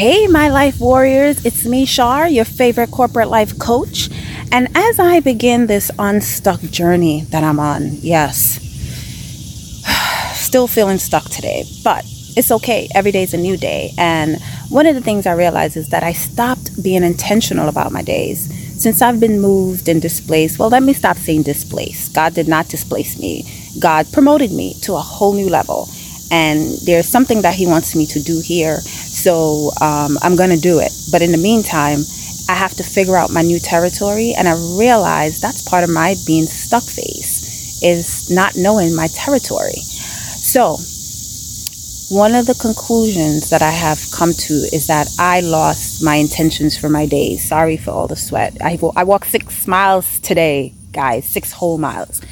Hey, my life warriors, it's me, Shar, your favorite corporate life coach. And as I begin this unstuck journey that I'm on, yes, still feeling stuck today, but it's okay. Every day's a new day. And one of the things I realized is that I stopped being intentional about my days. Since I've been moved and displaced, well, let me stop saying displaced. God did not displace me. God promoted me to a whole new level. And there's something that he wants me to do here. So I'm going to do it. But in the meantime, I have to figure out my new territory. And I realize that's part of my being stuck phase, is not knowing my territory. So one of the conclusions that I have come to is that I lost my intentions for my days. Sorry for all the sweat. I walked 6 miles today, guys, 6 whole miles.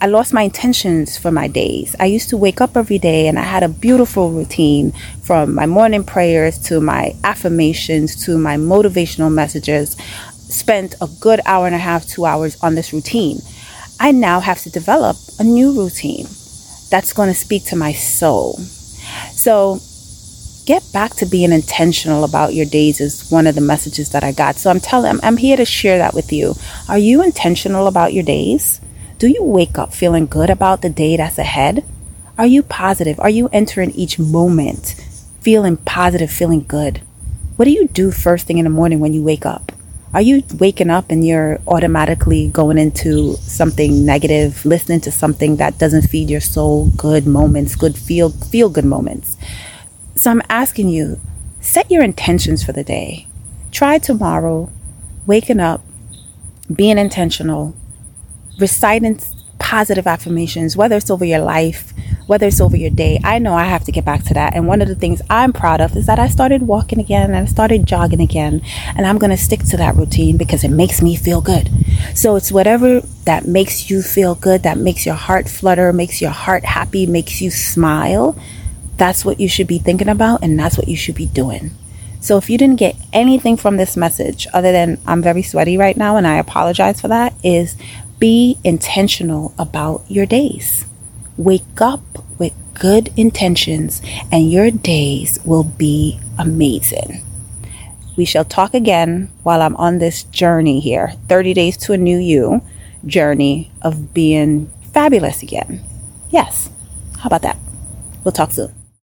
I lost my intentions for my days. I used to wake up every day and I had a beautiful routine, from my morning prayers to my affirmations to my motivational messages. Spent a good hour and a half, 2 hours on this routine. I now have to develop a new routine that's going to speak to my soul. So get back to being intentional about your days is one of the messages that I got. So I'm here to share that with you. Are you intentional about your days? Do you wake up feeling good about the day that's ahead? Are you positive? Are you entering each moment feeling positive, feeling good? What do you do first thing in the morning when you wake up? Are you waking up and you're automatically going into something negative, listening to something that doesn't feed your soul good moments, good feel good moments? So I'm asking you, set your intentions for the day. Try tomorrow, waking up, being intentional, reciting positive affirmations, whether it's over your life, whether it's over your day. I know I have to get back to that. And one of the things I'm proud of is that I started walking again and I started jogging again. And I'm going to stick to that routine because it makes me feel good. So it's whatever that makes you feel good, that makes your heart flutter, makes your heart happy, makes you smile. That's what you should be thinking about and that's what you should be doing. So if you didn't get anything from this message, other than I'm very sweaty right now and I apologize for that, is be intentional about your days. Wake up with good intentions and your days will be amazing. We shall talk again while I'm on this journey here. 30 days to a new you journey of being fabulous again. Yes. How about that? We'll talk soon.